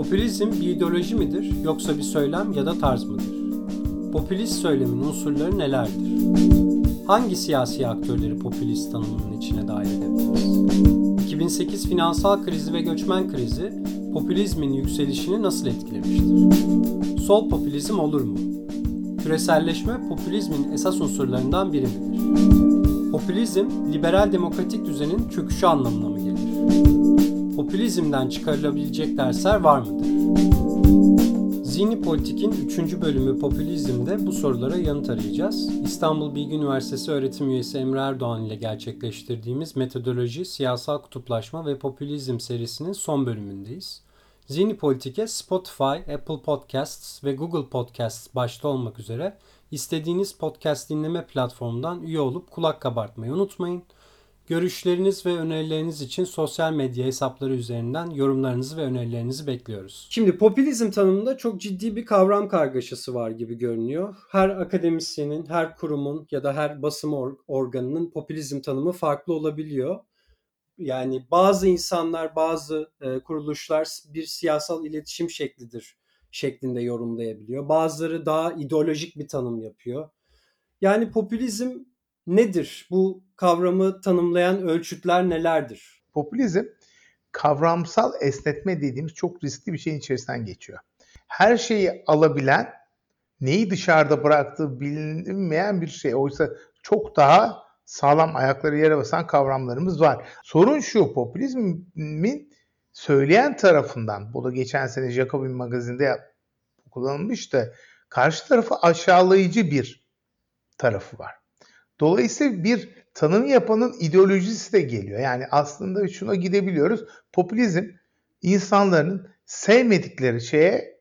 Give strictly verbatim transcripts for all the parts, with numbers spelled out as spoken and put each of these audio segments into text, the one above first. Popülizm bir ideoloji midir, yoksa bir söylem ya da tarz mıdır? Popülist söylemin unsurları nelerdir? Hangi siyasi aktörleri popülist tanımının içine dahil edebiliriz? iki bin sekiz finansal krizi ve göçmen krizi popülizmin yükselişini nasıl etkilemiştir? Sol popülizm olur mu? Küreselleşme popülizmin esas unsurlarından biri midir? Popülizm, liberal demokratik düzenin çöküşü anlamına mı gelir? Popülizmden çıkarılabilecek dersler var mıdır? Zihni Politik'in üçüncü bölümü popülizmde bu sorulara yanıt arayacağız. İstanbul Bilgi Üniversitesi öğretim üyesi Emre Erdoğan ile gerçekleştirdiğimiz metodoloji, siyasal kutuplaşma ve popülizm serisinin son bölümündeyiz. Zihni Politik'e Spotify, Apple Podcasts ve Google Podcasts başta olmak üzere istediğiniz podcast dinleme platformundan üye olup kulak kabartmayı unutmayın. Görüşleriniz ve önerileriniz için sosyal medya hesapları üzerinden yorumlarınızı ve önerilerinizi bekliyoruz. Şimdi popülizm tanımında çok ciddi bir kavram kargaşası var gibi görünüyor. Her akademisyenin, her kurumun ya da her basım or- organının popülizm tanımı farklı olabiliyor. Yani bazı insanlar, bazı e, kuruluşlar bir siyasal iletişim şeklidir şeklinde yorumlayabiliyor. Bazıları daha ideolojik bir tanım yapıyor. Yani popülizm nedir? Bu kavramı tanımlayan ölçütler nelerdir? Popülizm, kavramsal esnetme dediğimiz çok riskli bir şeyin içerisinden geçiyor. Her şeyi alabilen, neyi dışarıda bıraktığı bilinmeyen bir şey. Oysa çok daha sağlam ayakları yere basan kavramlarımız var. Sorun şu, popülizmin söyleyen tarafından, bu da geçen sene Jacobin magazinde kullanılmıştı, karşı tarafı aşağılayıcı bir tarafı var. Dolayısıyla bir tanım yapanın ideolojisi de geliyor. Yani aslında şuna gidebiliyoruz. Popülizm insanların sevmedikleri şeye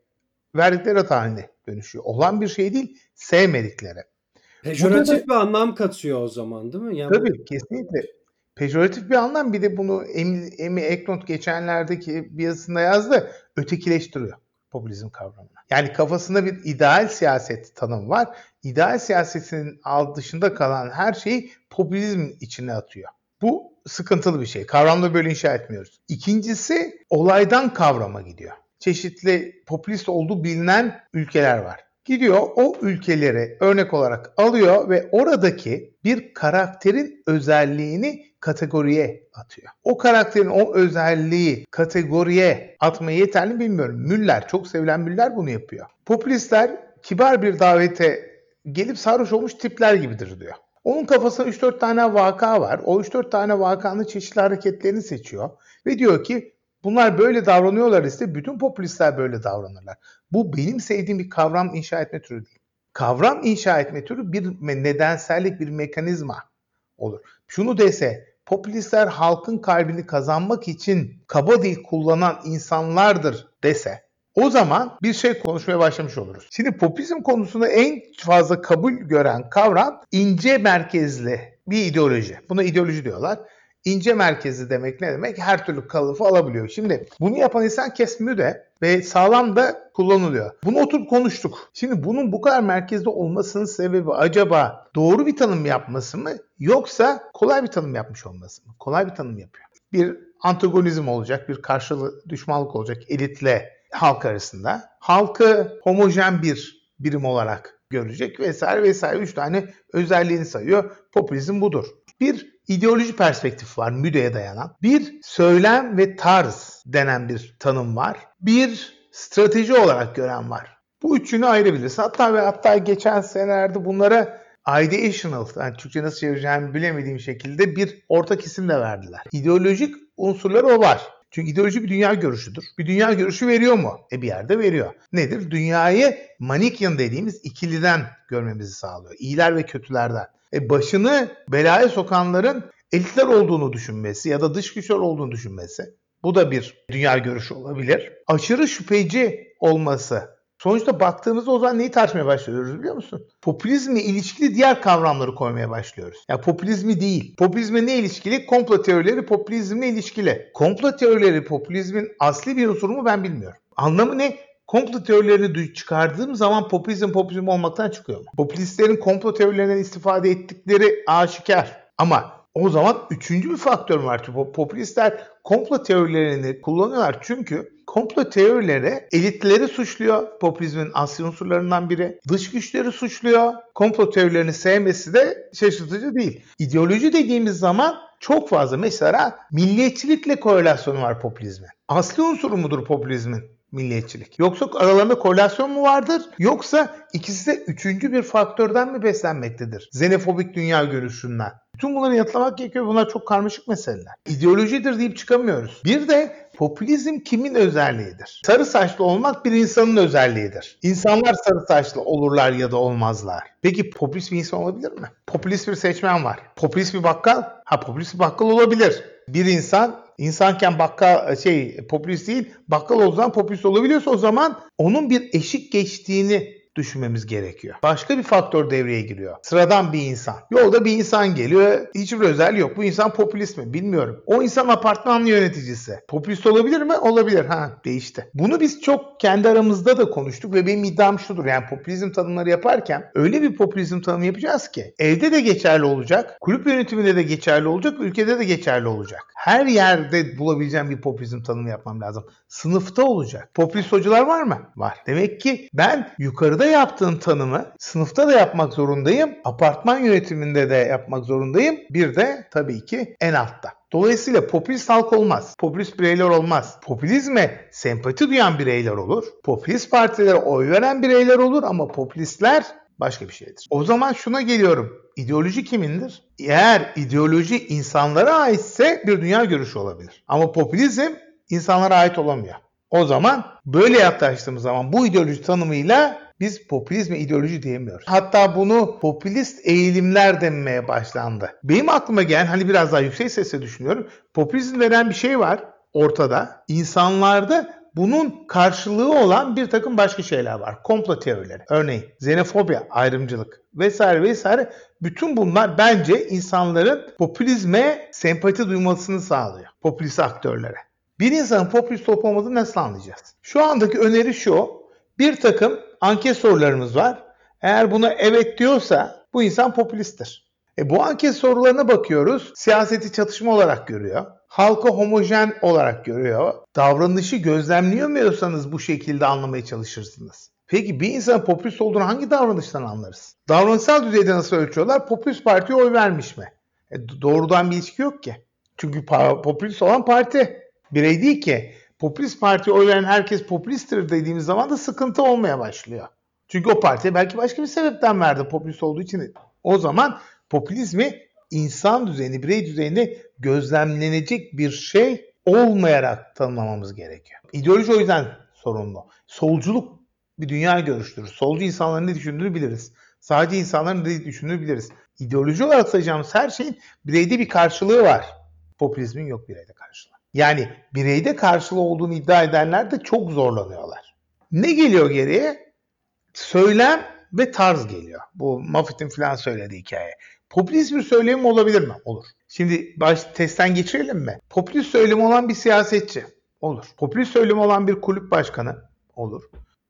verdikleri haline dönüşüyor. Olan bir şey değil, sevmedikleri. Pejoratif da, bir anlam katıyor o zaman, değil mi? Yani tabii, kesinlikle. Pejoratif bir anlam. Bir de bunu Amy Eklon geçenlerdeki bir yazısında yazdı. Ötekileştiriyor popülizm kavramını. Yani kafasında bir ideal siyaset tanımı var. İdeal siyasetinin alt dışında kalan her şeyi popülizmin içine atıyor. Bu sıkıntılı bir şey. Kavramda böyle inşa etmiyoruz. İkincisi, olaydan kavrama gidiyor. Çeşitli popülist olduğu bilinen ülkeler var. Gidiyor o ülkeleri örnek olarak alıyor ve oradaki bir karakterin özelliğini kategoriye atıyor. O karakterin o özelliği kategoriye atmaya yeterli bilmiyorum. Müller, çok sevilen Müller bunu yapıyor. Popülistler kibar bir davete gelip sarhoş olmuş tipler gibidir diyor. Onun kafasında üç dört tane vaka var. O üç dört tane vakanın çeşitli hareketlerini seçiyor ve diyor ki bunlar böyle davranıyorlar ise bütün popülistler böyle davranırlar. Bu benim sevdiğim bir kavram inşa etme türü değil. Kavram inşa etme türü bir nedensellik, bir mekanizma olur. Şunu dese, popülistler halkın kalbini kazanmak için kaba dil kullanan insanlardır dese, o zaman bir şey konuşmaya başlamış oluruz. Şimdi popülizm konusunda en fazla kabul gören kavram ince merkezli bir ideoloji. Buna ideoloji diyorlar. İnce merkezli demek ne demek? Her türlü kalıfı alabiliyor. Şimdi bunu yapan insan Kesmi de ve sağlam da kullanılıyor. Bunu oturup konuştuk. Şimdi bunun bu kadar merkezde olmasının sebebi acaba doğru bir tanım yapması mı? Yoksa kolay bir tanım yapmış olması mı? Kolay bir tanım yapıyor. Bir antagonizm olacak, bir karşılığı düşmanlık olacak elitle halk arasında. Halkı homojen bir birim olarak görecek vesaire vesaire. Üç tane özelliğini sayıyor. Popülizm budur. Bir İdeoloji perspektif var, müdeye dayanan. Bir söylem ve tarz denen bir tanım var. Bir strateji olarak gören var. Bu üçünü ayırabilirsin. Hatta ve hatta geçen senelerde bunlara ideational, yani Türkçe nasıl çevireceğimi bilemediğim şekilde bir ortak isim de verdiler. İdeolojik unsurları o var. Çünkü ideoloji bir dünya görüşüdür. Bir dünya görüşü veriyor mu? E bir yerde veriyor. Nedir? Dünyayı Manichaean dediğimiz ikiliden görmemizi sağlıyor. İyiler ve kötülerden. E başını belaya sokanların elitler olduğunu düşünmesi ya da dış güçler olduğunu düşünmesi. Bu da bir dünya görüşü olabilir. Aşırı şüpheci olması. Sonuçta baktığımızda o zaman neyi tartışmaya başlıyoruz biliyor musun? Popülizmle ilişkili diğer kavramları koymaya başlıyoruz. Ya yani popülizmi değil. Popülizme ne ilişkili? Komplo teorileri popülizmle ilişkili. Komplo teorileri popülizmin asli bir unsuru mu ben bilmiyorum. Anlamı ne? Komplo teorilerini çıkardığım zaman popülizm popülizm olmaktan çıkıyor mu? Popülistlerin komplo teorilerinden istifade ettikleri aşikar. Ama O zaman üçüncü bir faktör var. Popülistler komplo teorilerini kullanıyorlar çünkü komplo teorileri elitleri suçluyor. Popülizmin asli unsurlarından biri. Dış güçleri suçluyor. Komplo teorilerini sevmesi de şaşırtıcı değil. İdeoloji dediğimiz zaman çok fazla mesela milliyetçilikle korelasyonu var popülizmin. Asli unsuru mudur popülizmin? Milliyetçilik. Yoksa aralarında korelasyon mu vardır? Yoksa ikisi de üçüncü bir faktörden mi beslenmektedir? Xenofobik dünya görüşünden. Bütün bunları yanıtlamak gerekiyor. Bunlar çok karmaşık meseleler. İdeolojidir deyip çıkamıyoruz. Bir de popülizm kimin özelliğidir? Sarı saçlı olmak bir insanın özelliğidir. İnsanlar sarı saçlı olurlar ya da olmazlar. Peki popülist bir insan olabilir mi? Popülist bir seçmen var. Popülist bir bakkal? Ha popülist bir bakkal olabilir. Bir insan insanken bakkal şey popülist değil, bakkal o zaman popülist olabiliyorsa o zaman onun bir eşik geçtiğini düşünmemiz gerekiyor. Başka bir faktör devreye giriyor. Sıradan bir insan. Yolda bir insan geliyor. Hiçbir özelliği yok. Bu insan popülist mi? Bilmiyorum. O insan apartmanlı yöneticisi. Popülist olabilir mi? Olabilir. Ha değişti. Bunu biz çok kendi aramızda da konuştuk ve benim iddiam şudur. Yani popülizm tanımları yaparken öyle bir popülizm tanımı yapacağız ki evde de geçerli olacak, kulüp yönetiminde de geçerli olacak, ülkede de geçerli olacak. Her yerde bulabileceğim bir popülizm tanımı yapmam lazım. Sınıfta olacak. Popülist hocalar var mı? Var. Demek ki ben yukarıda yaptığım tanımı sınıfta da yapmak zorundayım. Apartman yönetiminde de yapmak zorundayım. Bir de tabii ki en altta. Dolayısıyla popülist halk olmaz. Popülist bireyler olmaz. Popülizme sempati duyan bireyler olur. Popülist partilere oy veren bireyler olur ama popülistler başka bir şeydir. O zaman şuna geliyorum. İdeoloji kimindir? Eğer ideoloji insanlara aitse bir dünya görüşü olabilir. Ama popülizm insanlara ait olamıyor. O zaman böyle yaklaştığımız zaman bu ideoloji tanımıyla biz popülizme ideoloji diyemiyoruz. Hatta bunu popülist eğilimler denmeye başlandı. Benim aklıma gelen hani biraz daha yüksek sesle düşünüyorum. Popülizm denen bir şey var ortada. İnsanlarda bunun karşılığı olan bir takım başka şeyler var. Komplo teorileri. Örneğin xenofobia, ayrımcılık vesaire vesaire. Bütün bunlar bence insanların popülizme sempati duymasını sağlıyor. Popülist aktörlere. Bir insanın popülist olup olmadığını nasıl anlayacağız? Şu andaki öneri şu. Bir takım anket sorularımız var. Eğer buna evet diyorsa bu insan popülisttir. E bu anket sorularına bakıyoruz. Siyaseti çatışma olarak görüyor. Halka homojen olarak görüyor. Davranışı gözlemleyemiyorsanız bu şekilde anlamaya çalışırsınız. Peki bir insanın popülist olduğunu hangi davranıştan anlarız? Davranışsal düzeyde nasıl ölçüyorlar? Popülist partiye oy vermiş mi? E doğrudan bir ilişki yok ki. Çünkü popülist olan parti birey değil ki. Popülist partiye oy veren herkes popülisttir dediğimiz zaman da sıkıntı olmaya başlıyor. Çünkü o partiye belki başka bir sebepten verdi popülist olduğu için. O zaman popülizmi insan düzeyinde, birey düzeyinde gözlemlenecek bir şey olmayarak tanımlamamız gerekiyor. İdeoloji o yüzden sorumlu. Solculuk bir dünya görüştürür. Solcu insanların ne düşündüğünü biliriz. Sadece insanların ne düşündüğünü biliriz. İdeoloji olarak sayacağımız her şeyin bireyde bir karşılığı var. Popülizmin yok bireyde karşılığı. Yani bireyde karşılığı olduğunu iddia edenler de çok zorlanıyorlar. Ne geliyor geriye? Söylem ve tarz geliyor. Bu Muffet'in falan söylediği hikaye. Popülist bir söylemi olabilir mi? Olur. Şimdi baş testten geçirelim mi? Popülist söylemi olan bir siyasetçi. Olur. Popülist söylemi olan bir kulüp başkanı. Olur.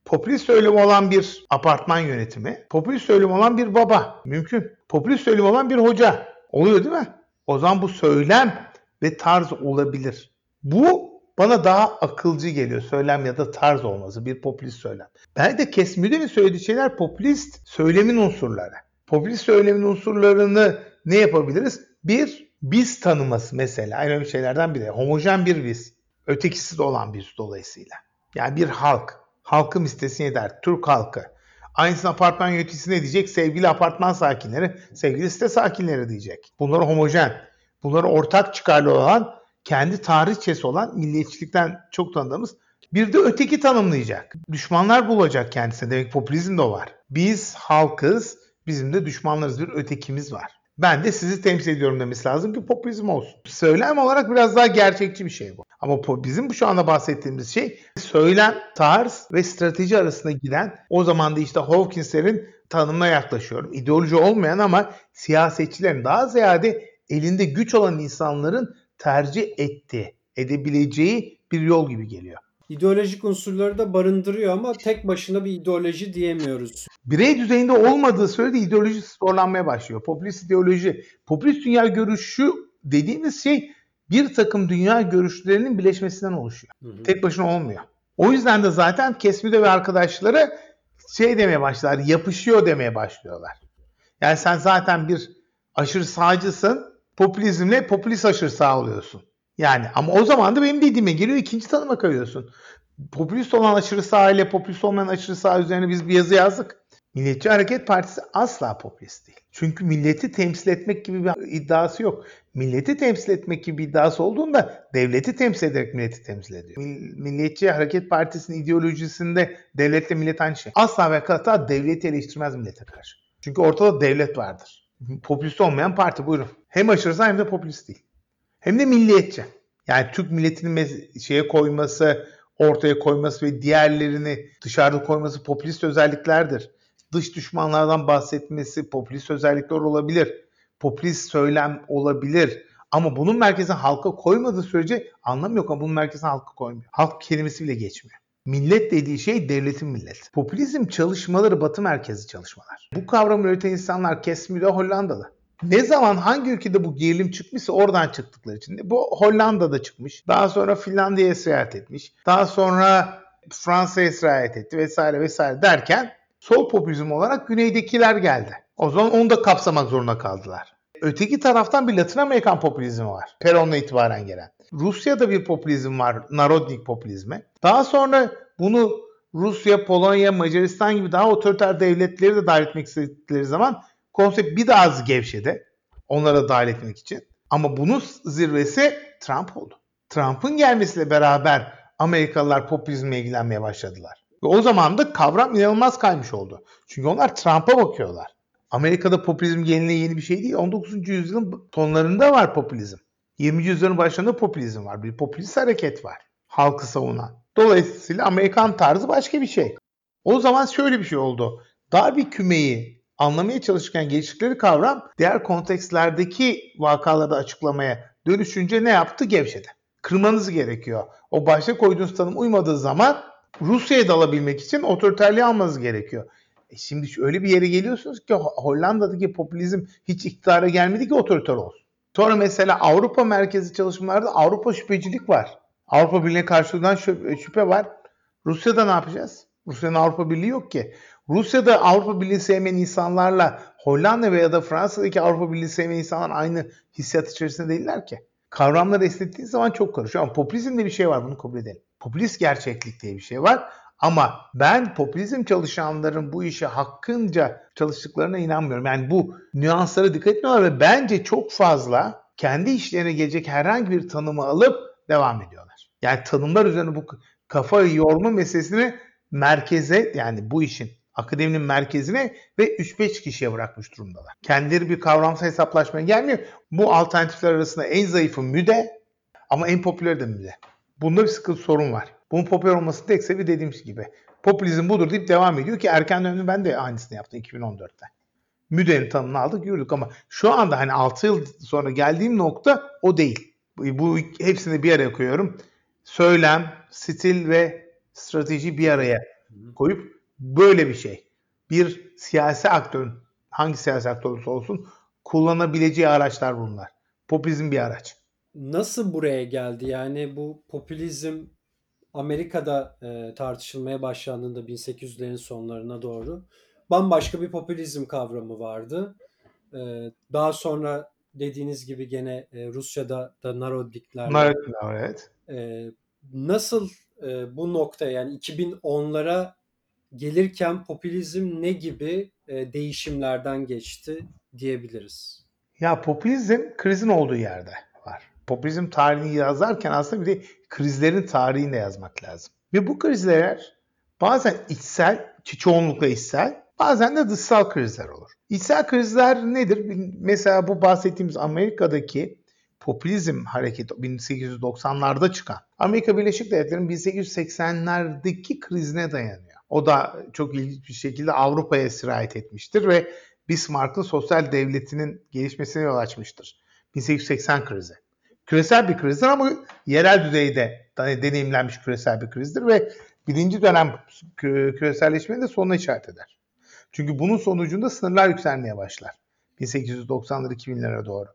Popülist söylemi olan bir apartman yönetimi. Popülist söylemi olan bir baba. Mümkün. Popülist söylemi olan bir hoca. Oluyor değil mi? O zaman bu söylem ve tarz olabilir. Bu bana daha akılcı geliyor. Söylem ya da tarz olması. Bir popülist söylem. Ben de Kesmi'nin söylediği şeyler popülist söylemin unsurları. Popülist söylemin unsurlarını ne yapabiliriz? Bir, biz tanıması mesela. Aynı şeylerden biri. Homojen bir biz. Ötekisiz olan biz dolayısıyla. Yani bir halk. Halkım istesin eder. Türk halkı. Aynısını apartman yöneticisi ne diyecek? Sevgili apartman sakinleri, sevgili site sakinleri diyecek. Bunlar homojen. Bunlara ortak çıkarlı olan, kendi tarihçesi olan milliyetçilikten çok tanıdığımız bir de öteki tanımlayacak. Düşmanlar bulacak kendisine. Demek popülizm de o var. Biz halkız, bizim de düşmanlarız, bir ötekimiz var. Ben de sizi temsil ediyorum demesi lazım ki popülizm olsun. Söylem olarak biraz daha gerçekçi bir şey bu. Ama bizim şu anda bahsettiğimiz şey söylem, tarz ve strateji arasında giden, o zaman da işte Hawkins'lerin tanımına yaklaşıyorum. İdeoloji olmayan ama siyasetçilerin daha ziyade elinde güç olan insanların tercih ettiği, edebileceği bir yol gibi geliyor. ideolojik unsurları da barındırıyor ama tek başına bir ideoloji diyemiyoruz. Birey düzeyinde olmadığı sürede ideoloji zorlanmaya başlıyor. Popülist ideoloji, popülist dünya görüşü dediğimiz şey bir takım dünya görüşlerinin birleşmesinden oluşuyor. Hı hı. Tek başına olmuyor. O yüzden de zaten Kesmi'de ve arkadaşları şey demeye başlar, yapışıyor demeye başlıyorlar. Yani sen zaten bir aşırı sağcısın, popülizmle popülist aşırı sağ oluyorsun. Yani ama o zaman da benim dediğime geliyor, ikinci tanıma kayıyorsun. Popülist olan aşırı sağ ile popülist olmayan aşırı sağ üzerine biz bir yazı yazdık. Milliyetçi Hareket Partisi asla popülist değil. Çünkü milleti temsil etmek gibi bir iddiası yok. Milleti temsil etmek gibi bir iddiası olduğunda devleti temsil ederek milleti temsil ediyor. Milliyetçi Hareket Partisi'nin ideolojisinde devletle millet aynı şey. Asla ve kata devleti eleştirmez millete karşı. Çünkü ortada devlet vardır. Popülist olmayan parti buyurun. Hem aşırı sağ hem de popülist değil. Hem de milliyetçi. Yani Türk milletinin mez- şeye koyması, ortaya koyması ve diğerlerini dışarıda koyması popülist özelliklerdir. Dış düşmanlardan bahsetmesi popülist özellikler olabilir. Popülist söylem olabilir. Ama bunun merkezine halka koymadığı sürece anlam yok ama bunun merkezine halka koymuyor. Halk kelimesi bile geçmiyor. Millet dediği şey devletin milleti. Popülizm çalışmaları batı merkezi çalışmalar. Bu kavramı üreten insanlar Kesmi de Hollandalı. Ne zaman hangi ülkede bu gerilim çıkmışsa oradan çıktıkları için. Bu Hollanda'da çıkmış. Daha sonra Finlandiya'ya seyahat etmiş. Daha sonra Fransa'ya seyahat etti vesaire vesaire derken sol popülizm olarak güneydekiler geldi. O zaman onu da kapsamak zorunda kaldılar. Öteki taraftan bir Latin Amerikan popülizmi var. Peron'la itibaren gelen. Rusya'da bir popülizm var. Narodik popülizmi. Daha sonra bunu Rusya, Polonya, Macaristan gibi daha otoriter devletleri de dahil etmek istedikleri zaman konsept bir daha az gevşedi. Onlara dahil etmek için. Ama bunun zirvesi Trump oldu. Trump'ın gelmesiyle beraber Amerikalılar popülizmle ilgilenmeye başladılar. Ve o zaman da kavram inanılmaz kaymış oldu. Çünkü onlar Trump'a bakıyorlar. Amerika'da popülizm yeni yeni bir şey değil. on dokuzuncu yüzyılın sonlarında var popülizm. yirminci yüzyılın başlarında popülizm var. Bir popülist hareket var. Halkı savunan. Dolayısıyla Amerikan tarzı başka bir şey. O zaman şöyle bir şey oldu. Dar bir kümeyi anlamaya çalışırken geliştikleri kavram diğer kontekstlerdeki vakaları açıklamaya dönüşünce ne yaptı? Gevşedi. Kırmanız gerekiyor. O başta koyduğunuz tanım uymadığı zaman Rusya'ya dalabilmek için otoriterliği almanız gerekiyor. E şimdi öyle bir yere geliyorsunuz ki Hollanda'daki popülizm hiç iktidara gelmedi ki otoriter olsun. Sonra mesela Avrupa merkezi çalışmalarda Avrupa şüphecilik var. Avrupa Birliği'ne karşılığından şüphe var. Rusya'da ne yapacağız? Rusya'nın Avrupa Birliği yok ki. Rusya'da Avrupa Birliği sevmeyen insanlarla Hollanda veya da Fransa'daki Avrupa Birliği sevmeyen insanlar aynı hissiyat içerisinde değiller ki. Kavramları esnettiği zaman çok karışıyor. Ama popülizmde bir şey var, bunu kabul edelim. Popülist gerçeklik diye bir şey var. Ama ben popülizm çalışanların bu işe hakkınca çalıştıklarına inanmıyorum. Yani bu nüanslara dikkat etmiyorlar ve bence çok fazla kendi işlerine gelecek herhangi bir tanımı alıp devam ediyorlar. Yani tanımlar üzerine bu kafa yorma meselesini merkeze, yani bu işin akademinin merkezine ve üç beş kişiye bırakmış durumdalar. Kendileri bir kavramsal hesaplaşmaya gelmiyor. Bu alternatifler arasında en zayıfı müde ama en popüler de müde. Bunda bir sıkıntı, sorun var. Bunun popüler olması tek sebebi dediğim gibi. Popülizm budur deyip devam ediyor ki erken dönemde ben de aynısını yaptım iki bin on dörtte. Müde'nin tanımını aldık yürüdük ama şu anda hani altı yıl sonra geldiğim nokta o değil. Bu, bu hepsini bir araya koyuyorum. Söylem, stil ve strateji bir araya koyup böyle bir şey. Bir siyasi aktörün, hangi siyasi aktör olursa olsun kullanabileceği araçlar bunlar. Popülizm bir araç. Nasıl buraya geldi? Yani bu popülizm Amerika'da e, tartışılmaya başlandığında bin sekiz yüzlerin sonlarına doğru bambaşka bir popülizm kavramı vardı. E, daha sonra dediğiniz gibi gene e, Rusya'da da Narodikler. Narodikler, evet. E, nasıl e, bu nokta, yani iki bin onlara gelirken popülizm ne gibi e, değişimlerden geçti diyebiliriz? Ya popülizm krizin olduğu yerde var. Popülizm tarihini yazarken aslında bir de krizlerin tarihini de yazmak lazım. Ve bu krizler bazen içsel, çoğunlukla içsel, bazen de dışsal krizler olur. İçsel krizler nedir? Mesela bu bahsettiğimiz Amerika'daki popülizm hareketi bin sekiz yüz doksanlarda çıkan Amerika Birleşik Devletleri'nin bin sekiz yüz seksenlerdeki krizine dayanıyor. O da çok ilginç bir şekilde Avrupa'ya sirayet etmiştir ve Bismarck'ın sosyal devletinin gelişmesine yol açmıştır. bin sekiz yüz seksen krizi. küresel bir krizdir ama yerel düzeyde deneyimlenmiş küresel bir krizdir ve birinci dönem küreselleşmenin de sonuna işaret eder. Çünkü bunun sonucunda sınırlar yükselmeye başlar. bin sekiz yüz doksanlar iki binlere doğru.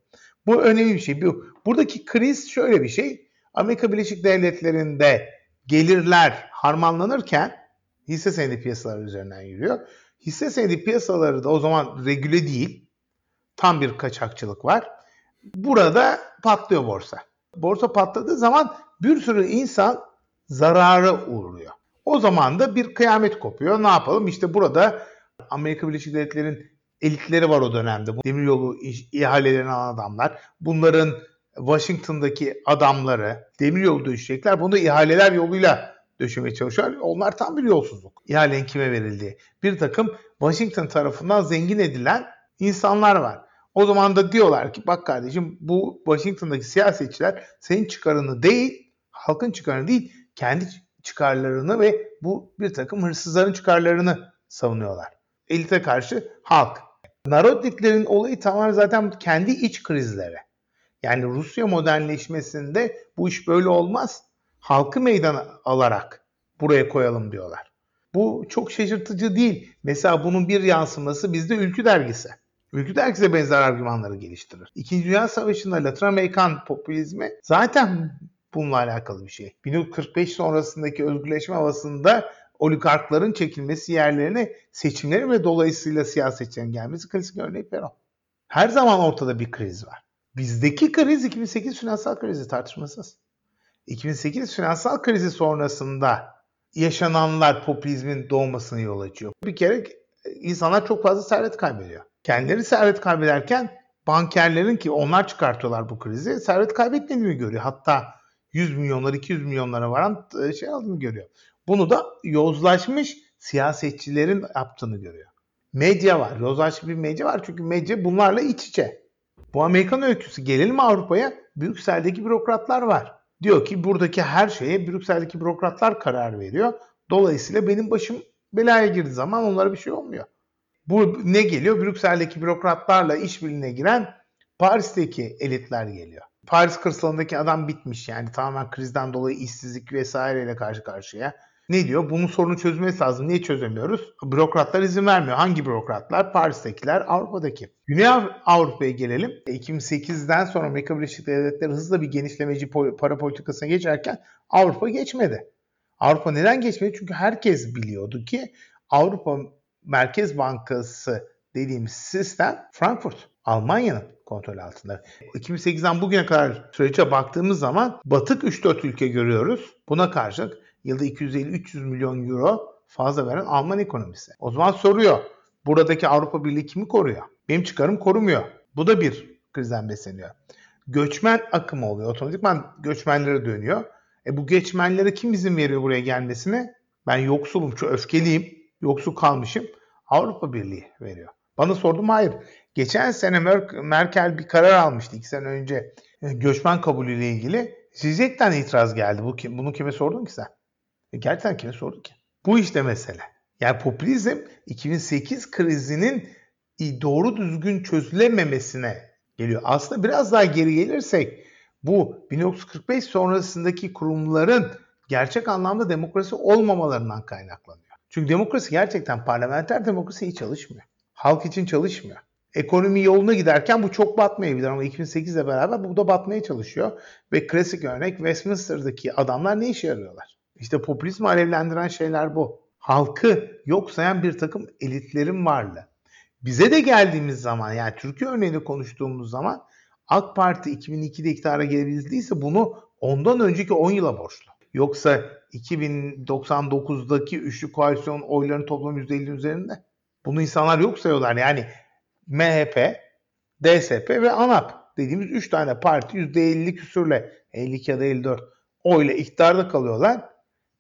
Bu önemli bir şey. Buradaki kriz şöyle bir şey. Amerika Birleşik Devletleri'nde gelirler harmanlanırken hisse senedi piyasaları üzerinden yürüyor. Hisse senedi piyasaları da o zaman regüle değil. Tam bir kaçakçılık var. Burada patlıyor borsa. Borsa patladığı zaman bir sürü insan zarara uğruyor. O zaman da bir kıyamet kopuyor. Ne yapalım? İşte burada Amerika Birleşik Devletleri'nin elitleri var o dönemde. Demiryolu ihalelerini alan adamlar, bunların Washington'daki adamları, demiryolu döşecekler. Bunu da ihaleler yoluyla döşemeye çalışıyorlar. Onlar tam bir yolsuzluk. İhalenin kime verildiği. Bir takım Washington tarafından zengin edilen insanlar var. O zaman da diyorlar ki bak kardeşim, bu Washington'daki siyasetçiler senin çıkarını değil, halkın çıkarını değil, kendi çıkarlarını ve bu bir takım hırsızların çıkarlarını savunuyorlar. Elite karşı halk. Narodiklerin olayı tamamen zaten kendi iç krizleri. Yani Rusya modernleşmesinde bu iş böyle olmaz. Halkı meydana alarak buraya koyalım diyorlar. Bu çok şaşırtıcı değil. Mesela bunun bir yansıması bizde Ülkü Dergisi. Ülkü Dergisi benzer argümanları geliştirir. İkinci Dünya Savaşı'nda Latin Amerikan popülizmi zaten bununla alakalı bir şey. bin dokuz yüz kırk beş sonrasındaki özgürleşme havasında oligarkların çekilmesi yerlerine seçimlerin ve dolayısıyla siyasetçilerin gelmesi klasik örneği Peron. Her zaman ortada bir kriz var. Bizdeki kriz iki bin sekiz finansal krizi tartışmasız. iki bin sekiz finansal krizi sonrasında yaşananlar popülizmin doğmasına yol açıyor. Bir kere insanlar çok fazla servet kaybediyor. Kendileri servet kaybederken bankerlerin, ki onlar çıkartıyorlar bu krizi, servet kaybetmediğini görüyor. Hatta yüz milyonlara, iki yüz milyonlara varan şey aldığını görüyor. Bunu da yozlaşmış siyasetçilerin yaptığını görüyor. Medya var. Yozlaşmış bir medya var. Çünkü medya bunlarla iç içe. Bu Amerikan öyküsü. Gelelim Avrupa'ya. Brüksel'deki bürokratlar var. Diyor ki buradaki her şeye Brüksel'deki bürokratlar karar veriyor. Dolayısıyla benim başım belaya girdiği zaman onlara bir şey olmuyor. Bu ne geliyor? Brüksel'deki bürokratlarla işbirliğine giren Paris'teki elitler geliyor. Paris kırsalındaki adam bitmiş, yani tamamen krizden dolayı işsizlik vesaireyle karşı karşıya. Ne diyor? Bunun sorunu çözmesi lazım. Niye çözemiyoruz? Bürokratlar izin vermiyor. Hangi bürokratlar? Paris'tekiler, Avrupa'daki. Güney Avrupa'ya gelelim. iki bin sekizden sonra Amerika Birleşik Devletleri hızla bir genişlemeci para politikasına geçerken Avrupa geçmedi. Avrupa neden geçmedi? Çünkü herkes biliyordu ki Avrupa Merkez Bankası dediğimiz sistem Frankfurt, Almanya'nın kontrol altında. iki bin sekizden bugüne kadar sürece baktığımız zaman batık üç dört ülke görüyoruz. Buna karşılık yılda iki yüz elli üç yüz milyon euro fazla veren Alman ekonomisi. O zaman soruyor, buradaki Avrupa Birliği kimi koruyor? Benim çıkarım korumuyor. Bu da bir krizden besleniyor. Göçmen akımı oluyor. Otomatikman göçmenlere dönüyor. E bu göçmenlere kim izin veriyor buraya gelmesine? Ben yoksulum, çok öfkeliyim, yoksul kalmışım. Avrupa Birliği veriyor. Bana sordum, hayır. Geçen sene Merkel bir karar almıştı, iki sene önce, göçmen kabulüyle ilgili. Zizek'ten itiraz geldi. Bu, bunu kime sordun ki sen? E gerçekten kime sordun ki? Bu işte mesele. Yani popülizm iki bin sekiz krizinin doğru düzgün çözülememesine geliyor. Aslında biraz daha geri gelirsek bu bin dokuz yüz kırk beş sonrasındaki kurumların gerçek anlamda demokrasi olmamalarından kaynaklanıyor. Çünkü demokrasi gerçekten, parlamenter demokrasi iyi çalışmıyor. Halk için çalışmıyor. Ekonomi yoluna giderken bu çok batmayabilir ama iki bin sekizle beraber bu da batmaya çalışıyor. Ve klasik örnek Westminster'daki adamlar ne işe yarıyorlar? İşte popülizmi alevlendiren şeyler bu. Halkı yok sayan bir takım elitlerin varlığı. Bize de geldiğimiz zaman, yani Türkiye örneğinde konuştuğumuz zaman, AK Parti iki bin ikide iktidara gelebildiyse bunu ondan önceki on yıla borçlu. Yoksa iki bin doksan dokuzdaki üçlü koalisyon oylarının toplamı yüzde elli üzerinde. Bunu insanlar yok sayıyorlar. Yani M H P, D S P ve ANAP dediğimiz üç tane parti yüzde elli küsürle, elli iki ya da elli dört oyla iktidarda kalıyorlar.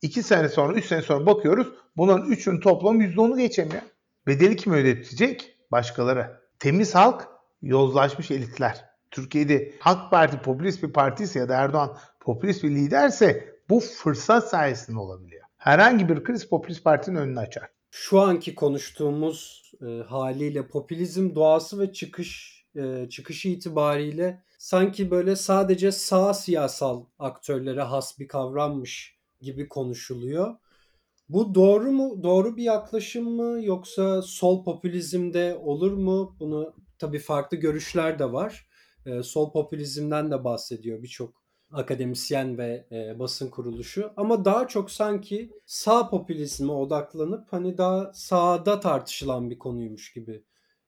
iki sene sonra, üç sene sonra bakıyoruz bunların üçün toplamı yüzde onu geçemiyor. Bedeli kim ödetecek? Başkaları. Temiz halk, yozlaşmış elitler. Türkiye'de Halk Parti popülist bir partiyse ya da Erdoğan popülist bir liderse bu fırsat sayesinde olabiliyor. Herhangi bir kriz popülist partinin önünü açar. Şu anki konuştuğumuz e, haliyle popülizm doğası ve çıkış e, çıkışı itibariyle sanki böyle sadece sağ siyasal aktörlere has bir kavrammış gibi konuşuluyor. Bu doğru mu? Doğru bir yaklaşım mı? Yoksa sol popülizmde olur mu? Bunu tabii farklı görüşler de var. Ee, sol popülizmden de bahsediyor birçok akademisyen ve e, basın kuruluşu. Ama daha çok sanki sağ popülizme odaklanıp hani daha sağda tartışılan bir konuymuş gibi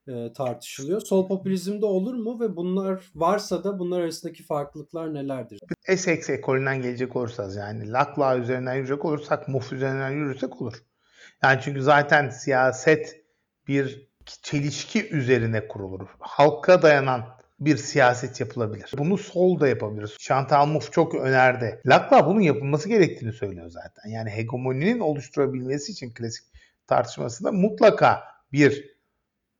e, tartışılıyor. Sol popülizmde olur mu ve bunlar varsa da bunlar arasındaki farklılıklar nelerdir? Essex ekolünden gelecek olursak, yani Locke üzerinden yürüyecek olursak, Muff üzerinden yürürsek olur. Yani çünkü zaten siyaset bir çelişki üzerine kurulur. Halka dayanan bir siyaset yapılabilir. Bunu sol da yapabilir. Chantal Mouffe çok önerdi. Locke bunun yapılması gerektiğini söylüyor zaten. Yani hegemoninin oluşturabilmesi için klasik tartışmasında mutlaka bir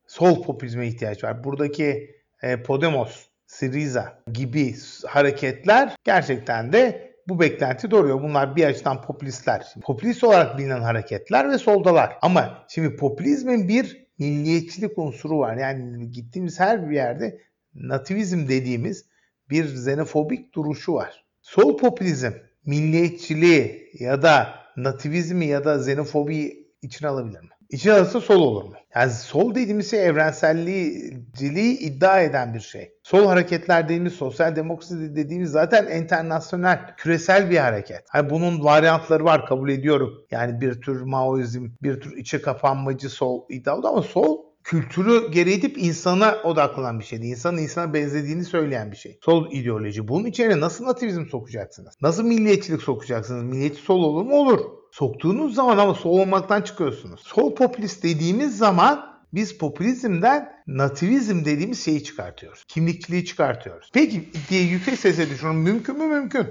sol popülizme ihtiyaç var. Buradaki e, Podemos, Syriza gibi hareketler gerçekten de bu beklenti doğuruyor. Bunlar bir açıdan popülistler. Popülist olarak bilinen hareketler ve soldalar. Ama şimdi popülizmin bir milliyetçilik unsuru var. Yani gittiğimiz her bir yerde nativizm dediğimiz bir xenofobik duruşu var. Sol popülizm milliyetçiliği ya da nativizmi ya da xenofobiyi içine alabilir mi? İçine alırsa sol olur mu? Yani sol dediğimiz şey evrenselliği iddia eden bir şey. Sol hareketler dediğimiz, sosyal demokrasi dediğimiz zaten internasyonel, küresel bir hareket. Hani bunun varyantları var, kabul ediyorum. Yani bir tür Maoizm, bir tür içe kapanmacı sol iddialı, ama sol kültürü gereği edip insana odaklanan bir şeydi. İnsanın insana benzediğini söyleyen bir şey. Sol ideoloji. Bunun içine nasıl nativizm sokacaksınız? Nasıl milliyetçilik sokacaksınız? Milliyetçi sol olur mu? Olur. Soktuğunuz zaman ama sol olmaktan çıkıyorsunuz. Sol popülist dediğimiz zaman biz popülizmden nativizm dediğimiz şeyi çıkartıyoruz. Kimlikçiliği çıkartıyoruz. Peki diye yüksek sesle düşünün. Mümkün mü? Mümkün.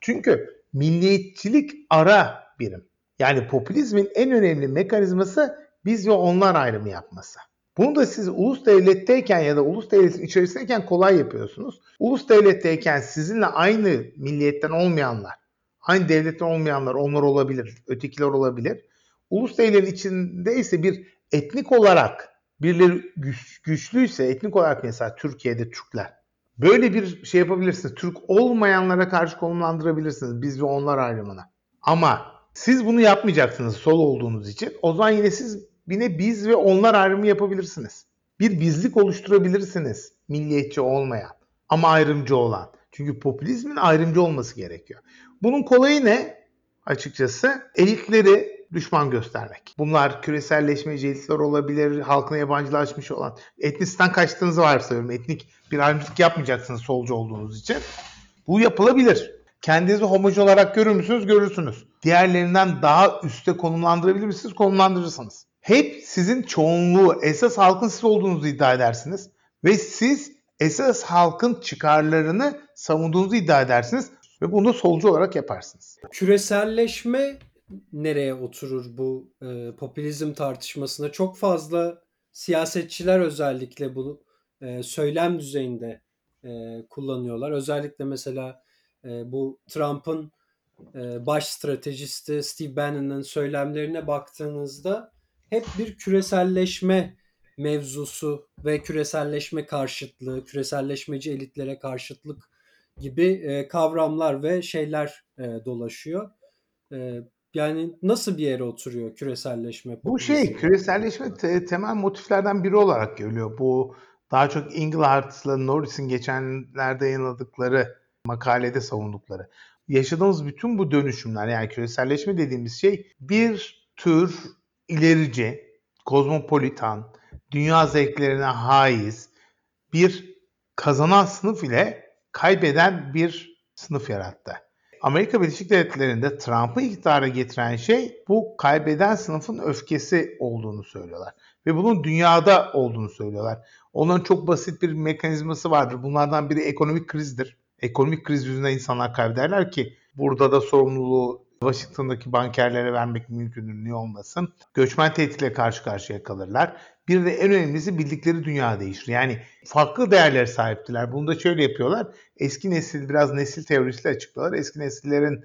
Çünkü milliyetçilik ara birim. Yani popülizmin en önemli mekanizması biz ve onlar ayrımı yapması. Bunu da siz ulus devletteyken ya da ulus devletin içerisindeyken kolay yapıyorsunuz. Ulus devletteyken sizinle aynı milliyetten olmayanlar, aynı devletten olmayanlar onlar olabilir, ötekiler olabilir. Ulus devletin içinde ise bir etnik olarak birileri güç, güçlüyse, etnik olarak mesela Türkiye'de Türkler. Böyle bir şey yapabilirsiniz. Türk olmayanlara karşı konumlandırabilirsiniz biz ve onlar ayrımına. Ama siz bunu yapmayacaksınız sol olduğunuz için. O zaman yine siz yine biz ve onlar ayrımı yapabilirsiniz. Bir bizlik oluşturabilirsiniz milliyetçi olmayan ama ayrımcı olan. Çünkü popülizmin ayrımcı olması gerekiyor. Bunun kolayı ne? Açıkçası elitleri düşman göstermek. Bunlar küreselleşmeci elitler olabilir, halkına yabancılaşmış olan. Etnisitten kaçtığınızı varsayıyorum. Etnik bir ayrımcılık yapmayacaksınız solcu olduğunuz için. Bu yapılabilir. Kendinizi homojen olarak görür müsünüz? Görürsünüz. Diğerlerinden daha üste konumlandırabilir misiniz? Konumlandırırsınız. Hep sizin çoğunluğu, esas halkın siz olduğunuzu iddia edersiniz. Ve siz esas halkın çıkarlarını savunduğunuzu iddia edersiniz. Ve bunu solcu olarak yaparsınız. Küreselleşme nereye oturur bu e, popülizm tartışmasında? Çok fazla siyasetçiler özellikle bu e, söylem düzeyinde e, kullanıyorlar. Özellikle mesela e, bu Trump'ın e, baş stratejisti Steve Bannon'ın söylemlerine baktığınızda hep bir küreselleşme mevzusu ve küreselleşme karşıtlığı, küreselleşmeci elitlere karşıtlık gibi e, kavramlar ve şeyler e, dolaşıyor. E, yani nasıl bir yere oturuyor küreselleşme? Bu şey, küreselleşme te- temel motiflerden biri olarak görülüyor. Bu daha çok Inglehart'la Norris'in geçenlerde yayınladıkları makalede savundukları. Yaşadığımız bütün bu dönüşümler, yani küreselleşme dediğimiz şey bir tür ilerici, kozmopolitan, dünya zevklerine haiz bir kazanan sınıf ile kaybeden bir sınıf yarattı. Amerika Birleşik Devletleri'nde Trump'ı iktidara getiren şey bu kaybeden sınıfın öfkesi olduğunu söylüyorlar. Ve bunun dünyada olduğunu söylüyorlar. Onların çok basit bir mekanizması vardır. Bunlardan biri ekonomik krizdir. Ekonomik kriz yüzünden insanlar kaybederler ki burada da sorumluluğu Washington'daki bankerlere vermek mümkündür, niye olmasın. Göçmen tehditle karşı karşıya kalırlar. Bir de en önemlisi bildikleri dünya değişir. Yani farklı değerlere sahiptiler. Bunu da şöyle yapıyorlar. Eski nesil biraz nesil teorisiyle açıklıyorlar. Eski nesillerin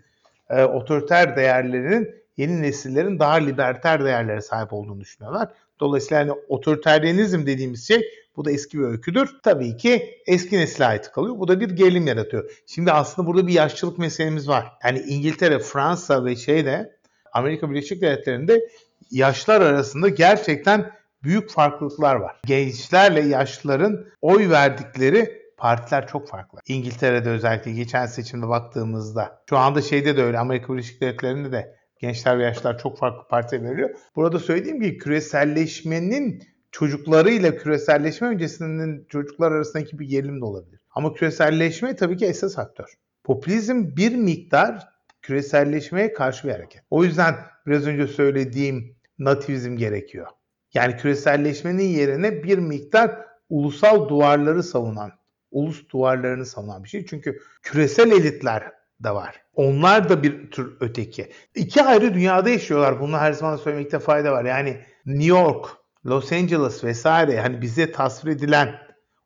e, otoriter değerlerinin yeni nesillerin daha liberter değerlere sahip olduğunu düşünüyorlar. Dolayısıyla yani otoriteryenizm dediğimiz şey Bu da eski bir öyküdür. Tabii ki eski nesile ait kalıyor. Bu da bir gerilim yaratıyor. Şimdi aslında burada bir yaşlılık meselemiz var. Yani İngiltere, Fransa ve şeyde Amerika Birleşik Devletleri'nde yaşlar arasında gerçekten büyük farklılıklar var. Gençlerle yaşlıların oy verdikleri partiler çok farklı. İngiltere'de özellikle geçen seçimde baktığımızda, şu anda şeyde de öyle, Amerika Birleşik Devletleri'nde de gençler ve yaşlılar çok farklı partiye veriliyor. Burada söylediğim gibi küreselleşmenin çocuklarıyla küreselleşme öncesinin çocuklar arasındaki bir gerilim de olabilir. Ama küreselleşme tabii ki esas aktör. Popülizm bir miktar küreselleşmeye karşı bir hareket. O yüzden biraz önce söylediğim nativizm gerekiyor. Yani küreselleşmenin yerine bir miktar ulusal duvarları savunan, ulus duvarlarını savunan bir şey. Çünkü küresel elitler de var. Onlar da bir tür öteki. İki ayrı dünyada yaşıyorlar. Bunu her zaman söylemekte fayda var. Yani New York, Los Angeles vesaire, hani bize tasvir edilen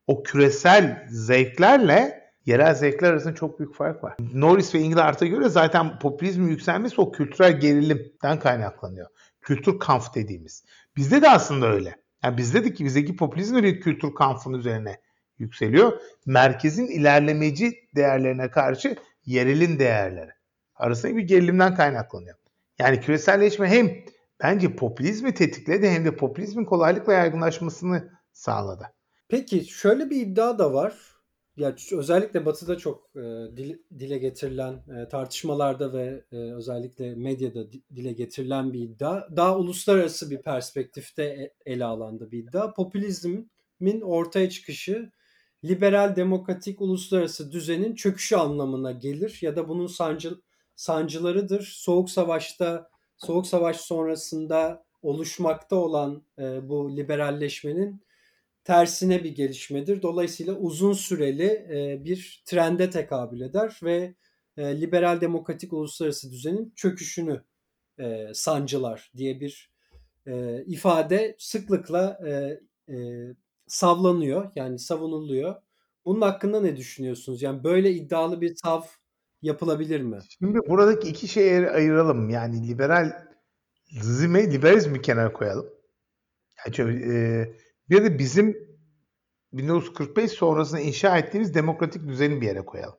o küresel zevklerle yerel zevkler arasında çok büyük fark var. Norris ve Inglart'a göre zaten popülizmin yükselmesi o kültürel gerilimden kaynaklanıyor. Kültür kampı dediğimiz. Bizde de aslında öyle. Yani biz dedik ki bizdeki popülizm bir kültür kampının üzerine yükseliyor. Merkezin ilerlemeci değerlerine karşı yerelin değerleri arasında bir gerilimden kaynaklanıyor. Yani küreselleşme hem bence popülizmi tetikledi hem de popülizmin kolaylıkla yaygınlaşmasını sağladı. Peki şöyle bir iddia da var. Ya özellikle Batı'da çok e, dile getirilen e, tartışmalarda ve e, özellikle medyada dile getirilen bir iddia. Daha uluslararası bir perspektifte ele alındı bir iddia. Popülizmin ortaya çıkışı liberal, demokratik, uluslararası düzenin çöküşü anlamına gelir ya da bunun sancı, sancılarıdır. Soğuk Savaş'ta, Soğuk Savaş sonrasında oluşmakta olan e, bu liberalleşmenin tersine bir gelişmedir. Dolayısıyla uzun süreli e, bir trende tekabül eder ve e, liberal, demokratik, uluslararası düzenin çöküşünü e, sancılar diye bir e, ifade sıklıkla e, e, savlanıyor, yani savunuluyor. Bunun hakkında ne düşünüyorsunuz? Yani böyle iddialı bir tav yapılabilir mi? Şimdi buradaki iki şeyi ayıralım. Yani liberalizmi, liberalizmi kenara koyalım. Yani, e, bir de bizim bin dokuz yüz kırk beş sonrasında inşa ettiğimiz demokratik düzeni bir yere koyalım.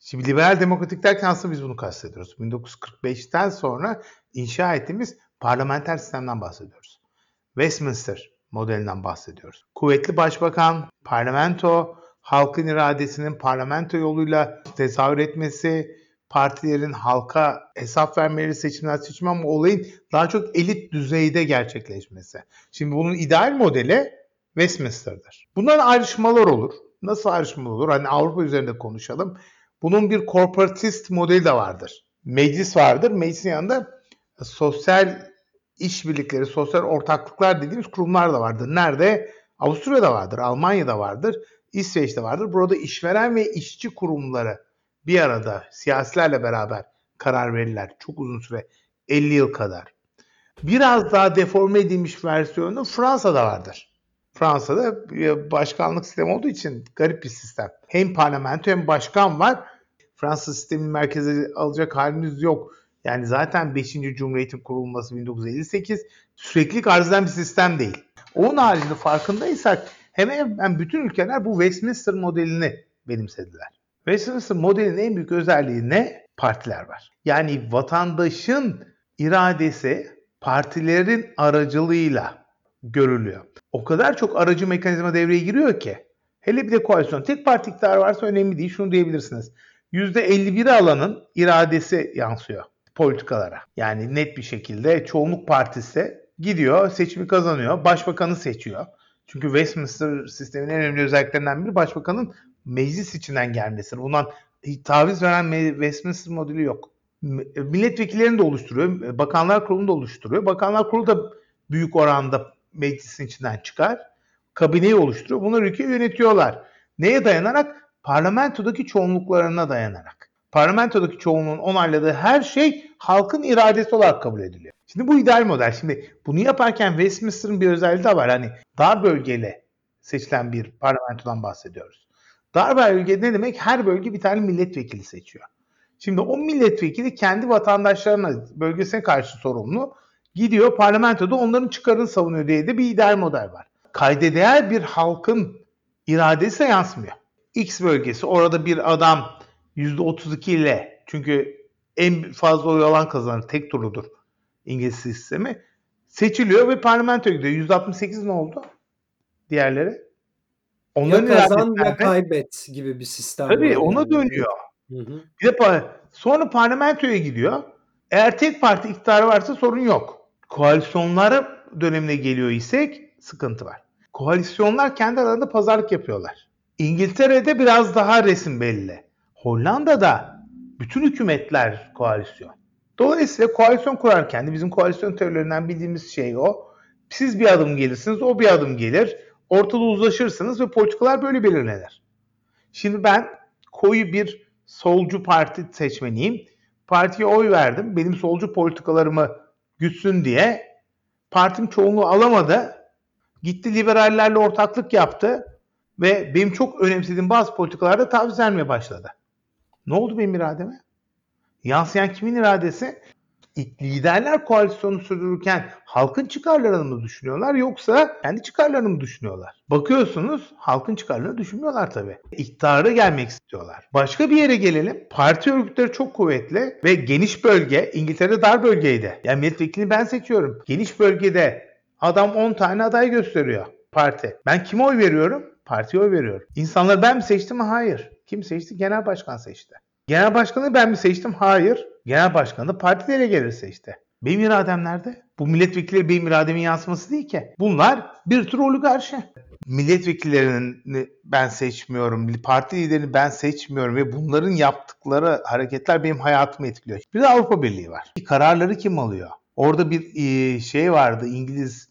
Şimdi liberal demokratik derken aslında biz bunu kastediyoruz. bin dokuz yüz kırk beşten sonra inşa ettiğimiz parlamenter sistemden bahsediyoruz. Westminster modelinden bahsediyoruz. Kuvvetli başbakan, parlamento, halkın iradesinin parlamento yoluyla tezahür etmesi, partilerin halka hesap vermeleri, seçimler seçim ama olayın daha çok elit düzeyde gerçekleşmesi. Şimdi bunun ideal modeli Westminster'dır. Bunların ayrışmalar olur. Nasıl ayrışmalar olur? Hani Avrupa üzerinde konuşalım. Bunun bir korporatist modeli de vardır. Meclis vardır. Meclisin yanında sosyal işbirlikleri, sosyal ortaklıklar dediğimiz kurumlar da vardır. Nerede? Avusturya'da vardır, Almanya'da vardır, İsveç'te vardır. Burada işveren ve işçi kurumları bir arada siyasilerle beraber karar verirler. Çok uzun süre, elli yıl kadar. Biraz daha deforme edilmiş versiyonu Fransa'da vardır. Fransa'da başkanlık sistemi olduğu için garip bir sistem. Hem parlamento hem başkan var. Fransız sistemin merkeze alacak halimiz yok. Yani zaten beşinci Cumhuriyet'in kurulması bin dokuz yüz elli sekiz sürekli arz eden bir sistem değil. Onun haricinde farkındaysak hemen hemen bütün ülkeler bu Westminster modelini benimsediler. Westminster modelinin en büyük özelliği ne? Partiler var. Yani vatandaşın iradesi partilerin aracılığıyla görülüyor. O kadar çok aracı mekanizma devreye giriyor ki. Hele bir de koalisyon. Tek parti iktidar varsa önemli değil. Şunu diyebilirsiniz. yüzde elli biri alanın iradesi yansıyor politikalara. Yani net bir şekilde çoğunluk partisi gidiyor, seçimi kazanıyor, başbakanı seçiyor. Çünkü Westminster sisteminin en önemli özelliklerinden biri başbakanın meclis içinden gelmesi. Bundan taviz veren Westminster modülü yok. Milletvekillerini de oluşturuyor, Bakanlar Kurulu'nu da oluşturuyor. Bakanlar Kurulu da büyük oranda meclisin içinden çıkar. Kabineyi oluşturuyor. Bunları ülkeyi yönetiyorlar. Neye dayanarak? Parlamentodaki çoğunluklarına dayanarak. Parlamentodaki çoğunluğun onayladığı her şey halkın iradesi olarak kabul ediliyor. Şimdi bu ideal model. Şimdi bunu yaparken Westminster'ın bir özelliği de var. Hani dar bölgeli seçilen bir parlamentodan bahsediyoruz. Dar bölge ne demek? Her bölge bir tane milletvekili seçiyor. Şimdi o milletvekili kendi vatandaşlarına, bölgesine karşı sorumlu. Gidiyor parlamentoda onların çıkarını savunuyor diye de bir ideal model var. kayda değer bir halkın iradesi yansmıyor. X bölgesi, orada bir adam yüzde otuz iki ile, çünkü en fazla oy alan kazanır, tek turludur İngiliz sistemi, seçiliyor ve parlamentoya gidiyor. yüzde altmış sekiz ne oldu diğerleri? Onların ya kazan ya kaybet gibi bir sistem. Tabii ona dönüyor. Hı hı. Bir de sonra parlamentoya gidiyor. Eğer tek parti iktidarı varsa sorun yok. Koalisyonlara dönemine geliyor isek sıkıntı var. Koalisyonlar kendi aralarında pazarlık yapıyorlar. İngiltere'de biraz daha resim belli. Hollanda'da bütün hükümetler koalisyon. Dolayısıyla koalisyon kurarken de bizim koalisyon teorilerinden bildiğimiz şey o. Siz bir adım gelirsiniz, o bir adım gelir. Ortada uzlaşırsınız ve politikalar böyle belirlenir. Şimdi ben koyu bir solcu parti seçmeniyim. Partiye oy verdim. Benim solcu politikalarımı gütsün diye. Partim çoğunluğu alamadı. Gitti liberallerle ortaklık yaptı. Ve benim çok önemsediğim bazı politikalarda taviz vermeye başladı. Ne oldu benim irademe? Yansıyan kimin iradesi? Liderler koalisyonu sürdürürken halkın çıkarlarını mı düşünüyorlar yoksa kendi çıkarlarını mı düşünüyorlar? Bakıyorsunuz halkın çıkarlarını düşünmüyorlar tabii. İktidara gelmek istiyorlar. Başka bir yere gelelim. Parti örgütleri çok kuvvetli ve geniş bölge, İngiltere'de dar bölgeydi. Yani milletvekilini ben seçiyorum. Geniş bölgede adam on tane aday gösteriyor parti. Ben kime oy veriyorum? Partiye oy veriyorum. İnsanları ben mi seçtim? Hayır. Kim seçti? Genel başkan seçti. Genel başkanı ben mi seçtim? Hayır. Genel başkanı da partilere gelirse işte. Benim iradem nerede? Bu milletvekilleri benim irademin yansıması değil ki. Bunlar bir tür oligarşi. Milletvekillerini ben seçmiyorum, parti liderini ben seçmiyorum ve bunların yaptıkları hareketler benim hayatımı etkiliyor. Bir de Avrupa Birliği var. Kararları kim alıyor? Orada bir şey vardı, İngiliz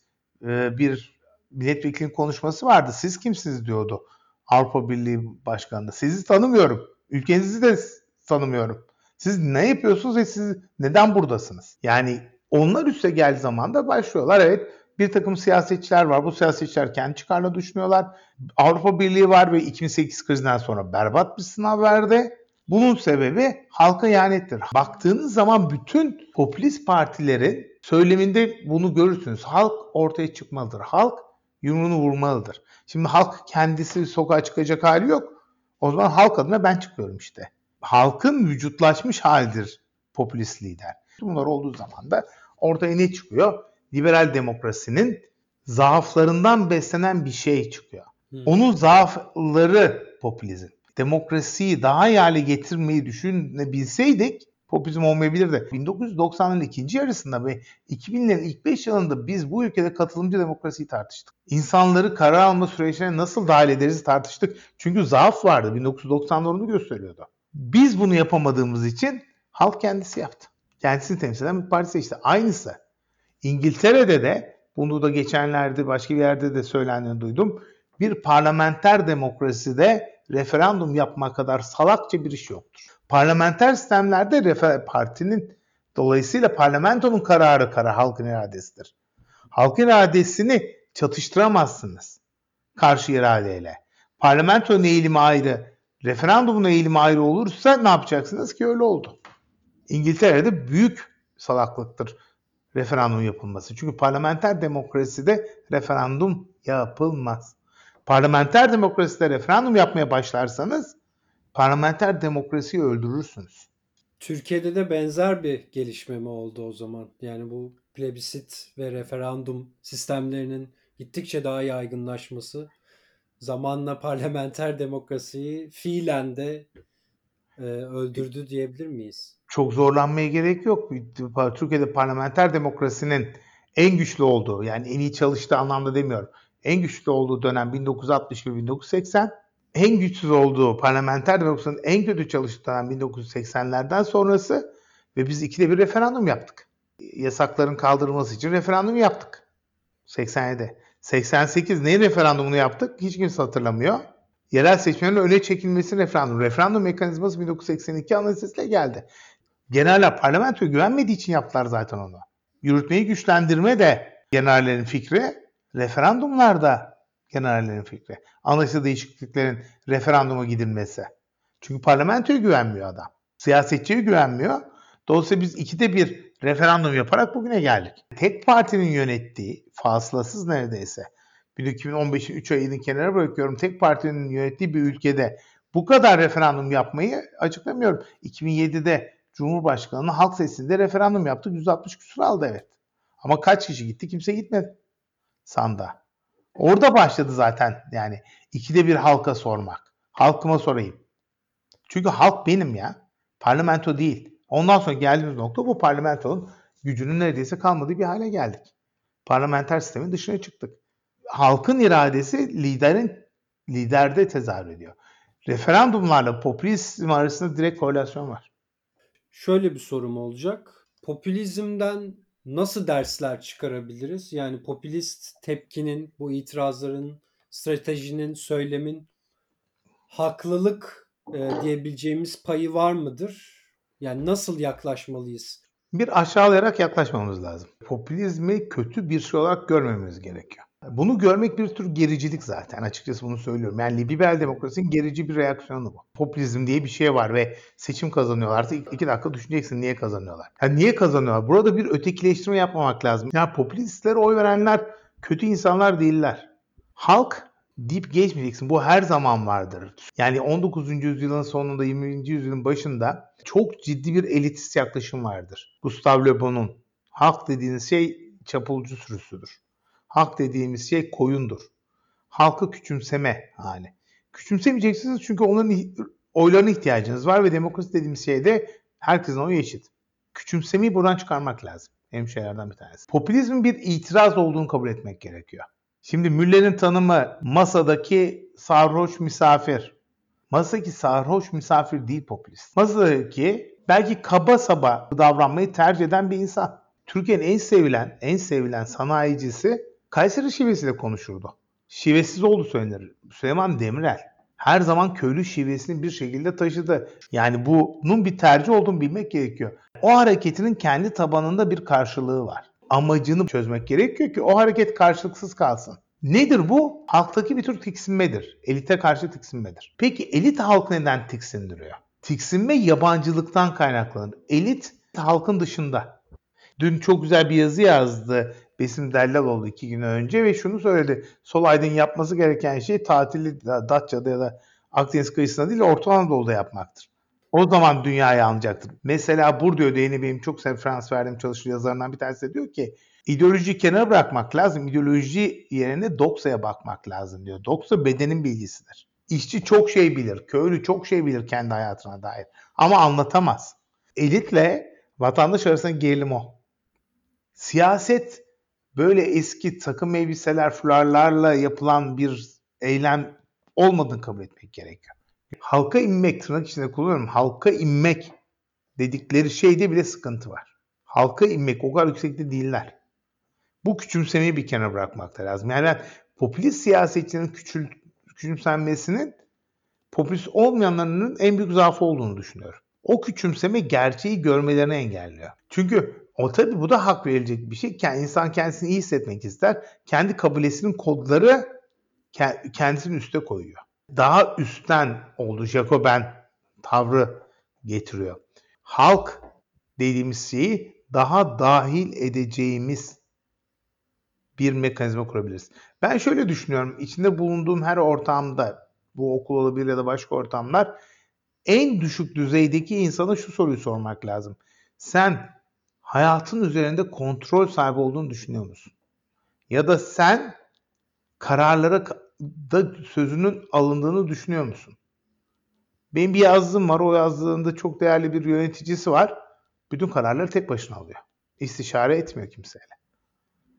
bir milletvekilinin konuşması vardı. Siz kimsiniz diyordu Avrupa Birliği Başkanı da. Sizi tanımıyorum. Ülkenizi de tanımıyorum. Siz ne yapıyorsunuz ve siz neden buradasınız? Yani onlar üste geldiği zaman da başlıyorlar. Evet, bir takım siyasetçiler var. Bu siyasetçiler kendi çıkarla düşünüyorlar. Avrupa Birliği var ve iki bin sekiz krizinden sonra berbat bir sınav verdi. Bunun sebebi halka ihanettir. Baktığınız zaman bütün popülist partilerin söyleminde bunu görürsünüz. Halk ortaya çıkmalıdır. Halk yumruğunu vurmalıdır. Şimdi halk kendisi sokağa çıkacak hali yok. O zaman halk adına ben çıkıyorum işte. Halkın vücutlaşmış halidir popülist lider. Bunlar olduğu zaman da ortaya ne çıkıyor? Liberal demokrasinin zaaflarından beslenen bir şey çıkıyor. Hmm. Onun zaafları popülizm. Demokrasiyi daha iyi hale getirmeyi düşünebilseydik popülizm olmayabilirdi. bin dokuz yüz doksanların ikinci yarısında ve iki binlerin ilk beş yılında biz bu ülkede katılımcı demokrasiyi tartıştık. İnsanları karar alma süreçlerine nasıl dahil ederiz tartıştık. Çünkü zaaf vardı. bin dokuz yüz doksanlarını gösteriyordu. Biz bunu yapamadığımız için halk kendisi yaptı. Kendisini temsil eden bir parti seçti. Aynısı. İngiltere'de de, bunu da geçenlerde başka bir yerde de söylendiğini duydum. Bir parlamenter demokraside referandum yapma kadar salakça bir iş yoktur. Parlamenter sistemlerde refer- partinin dolayısıyla parlamentonun kararı karar halkın iradesidir. Halkın iradesini çatıştıramazsınız karşı iradeyle. Parlamentonun eğilimi ayrı, referandumun eğilimi ayrı olursa ne yapacaksınız ki öyle oldu. İngiltere'de büyük salaklıktır referandum yapılması. Çünkü parlamenter demokraside referandum yapılmaz. Parlamenter demokraside referandum yapmaya başlarsanız parlamenter demokrasiyi öldürürsünüz. Türkiye'de de benzer bir gelişme mi oldu o zaman? Yani bu plebisit ve referandum sistemlerinin gittikçe daha yaygınlaşması zamanla parlamenter demokrasiyi fiilen de e, öldürdü diyebilir miyiz? Çok zorlanmaya gerek yok. Türkiye'de parlamenter demokrasinin en güçlü olduğu, yani en iyi çalıştığı anlamda demiyorum. En güçlü olduğu dönem bin dokuz yüz altmış bir bin dokuz yüz seksen. En güçsüz olduğu, parlamenter demokrasinin en kötü çalıştığı dönem bin dokuz yüz seksenlerden sonrası ve biz ikide bir referandum yaptık. Yasakların kaldırılması için referandum yaptık. seksen yedi. seksen sekiz neyin referandumunu yaptık? Hiç kimse hatırlamıyor. Yerel seçimlerin öne çekilmesi referandum. Referandum mekanizması bin dokuz yüz seksen iki anayasasıyla geldi. Genelde parlamentoya güvenmediği için yaptılar zaten onu. Yürütmeyi güçlendirme de generallerin fikri, referandumlarda generallerin fikri. Anayasa değişikliklerin referanduma gidilmesi. Çünkü parlamentoya güvenmiyor adam. Siyasetçiye güvenmiyor. Dolayısıyla biz ikide bir referandum yaparak bugüne geldik. Tek partinin yönettiği, fasılasız neredeyse, bir de iki bin on beşin üç ayını kenara bırakıyorum. Tek partinin yönettiği bir ülkede bu kadar referandum yapmayı açıklamıyorum. iki bin yedide Cumhurbaşkanı'nın halk sesinde referandum yaptık. yüz altmış küsur aldı, evet. Ama kaç kişi gitti? Kimse gitmedi sandığa. Orada başladı zaten yani. İkide bir halka sormak. Halkıma sorayım. Çünkü halk benim ya. Parlamento değil. Ondan sonra geldiğimiz nokta bu, parlamentonun gücünün neredeyse kalmadığı bir hale geldik. Parlamenter sistemin dışına çıktık. Halkın iradesi liderin liderde tezahür ediyor. Referandumlarla popülizm arasında direkt korelasyon var. Şöyle bir sorum olacak. Popülizmden nasıl dersler çıkarabiliriz? Yani popülist tepkinin, bu itirazların, stratejinin, söylemin haklılık e, diyebileceğimiz payı var mıdır? Yani nasıl yaklaşmalıyız? Bir aşağılayarak yaklaşmamız lazım. Popülizmi kötü bir şey olarak görmemiz gerekiyor. Bunu görmek bir tür gericilik zaten. Açıkçası bunu söylüyorum. Yani liberal demokrasinin gerici bir reaksiyonu bu. Popülizm diye bir şey var ve seçim kazanıyorlarsa iki dakika düşüneceksin niye kazanıyorlar. Yani niye kazanıyorlar? Burada bir ötekileştirme yapmamak lazım. Yani popülistlere oy verenler kötü insanlar değiller. Halk deyip geçmeyeceksin. Bu her zaman vardır. Yani on dokuzuncu yüzyılın sonunda, yirminci yüzyılın başında çok ciddi bir elitist yaklaşım vardır. Gustave Le Bon'un halk dediğiniz şey çapulcu sürüsüdür. Halk dediğimiz şey koyundur. Halkı küçümseme hali. Küçümsemeyeceksiniz çünkü onların oylarına ihtiyacınız var ve demokrasi dediğimiz şeyde herkesin oyu eşit. Küçümsemeyi buradan çıkarmak lazım. En şeylerden bir tanesi. Popülizmin bir itiraz olduğunu kabul etmek gerekiyor. Şimdi Müller'in tanımı masadaki sarhoş misafir. Masadaki sarhoş misafir değil popülist. Masadaki belki kaba saba davranmayı tercih eden bir insan. Türkiye'nin en sevilen, en sevilen sanayicisi Kayseri şivesiyle konuşurdu. Şivesiz oldu söylenir. Süleyman Demirel her zaman köylü şivesini bir şekilde taşıdı. Yani bunun bir tercih olduğunu bilmek gerekiyor. O hareketinin kendi tabanında bir karşılığı var. Amacını çözmek gerekiyor ki o hareket karşılıksız kalsın. Nedir bu? Halktaki bir tür tiksinmedir. Elite karşı tiksinmedir. Peki elit halk neden tiksindiriyor? Tiksinme yabancılıktan kaynaklanır. Elit halkın dışında. Dün çok güzel bir yazı yazdı Besim Dellaloğlu iki gün önce ve şunu söyledi. Solaydın yapması gereken şey tatili Datça'da ya da Akdeniz kıyısında değil Orta Anadolu'da yapmaktır. O zaman dünyayı anlayacaktır. Mesela Bourdieu'da yeni benim çok referans verdiğim çalışır yazarından bir tanesi diyor ki ideolojiyi kenara bırakmak lazım. İdeoloji yerine doksaya bakmak lazım diyor. Doksa bedenin bilgisidir. İşçi çok şey bilir. Köylü çok şey bilir kendi hayatına dair. Ama anlatamaz. Elitle vatandaş arasında gerilim o. Siyaset böyle eski takım elbiseler, fularlarla yapılan bir eylem olmadığını kabul etmek gerekiyor. Halka inmek, tırnak içinde kullanıyorum. Halka inmek dedikleri şeyde bile sıkıntı var. Halka inmek o kadar yüksekte değiller. Bu küçümsemeyi bir kenara bırakmak da lazım. Yani popülist siyasetçinin küçül, küçümsenmesinin popülist olmayanların en büyük zaafı olduğunu düşünüyorum. O küçümseme gerçeği görmelerini engelliyor. Çünkü o tabii bu da hak verilecek bir şey. İnsan kendisini iyi hissetmek ister. Kendi kabilesinin kodları kendisini üste koyuyor. Daha üstten oldu. Jacobin tavrı getiriyor. Halk dediğimiz şeyi daha dahil edeceğimiz bir mekanizma kurabiliriz. Ben şöyle düşünüyorum. İçinde bulunduğum her ortamda, bu okul olabilir ya da başka ortamlar, en düşük düzeydeki insana şu soruyu sormak lazım. Sen hayatın üzerinde kontrol sahibi olduğunu düşünüyor musun? Ya da sen kararlara da sözünün alındığını düşünüyor musun? Benim bir yazdığım var. O yazdığında çok değerli bir yöneticisi var. Bütün kararları tek başına alıyor. İstişare etmiyor kimseyle.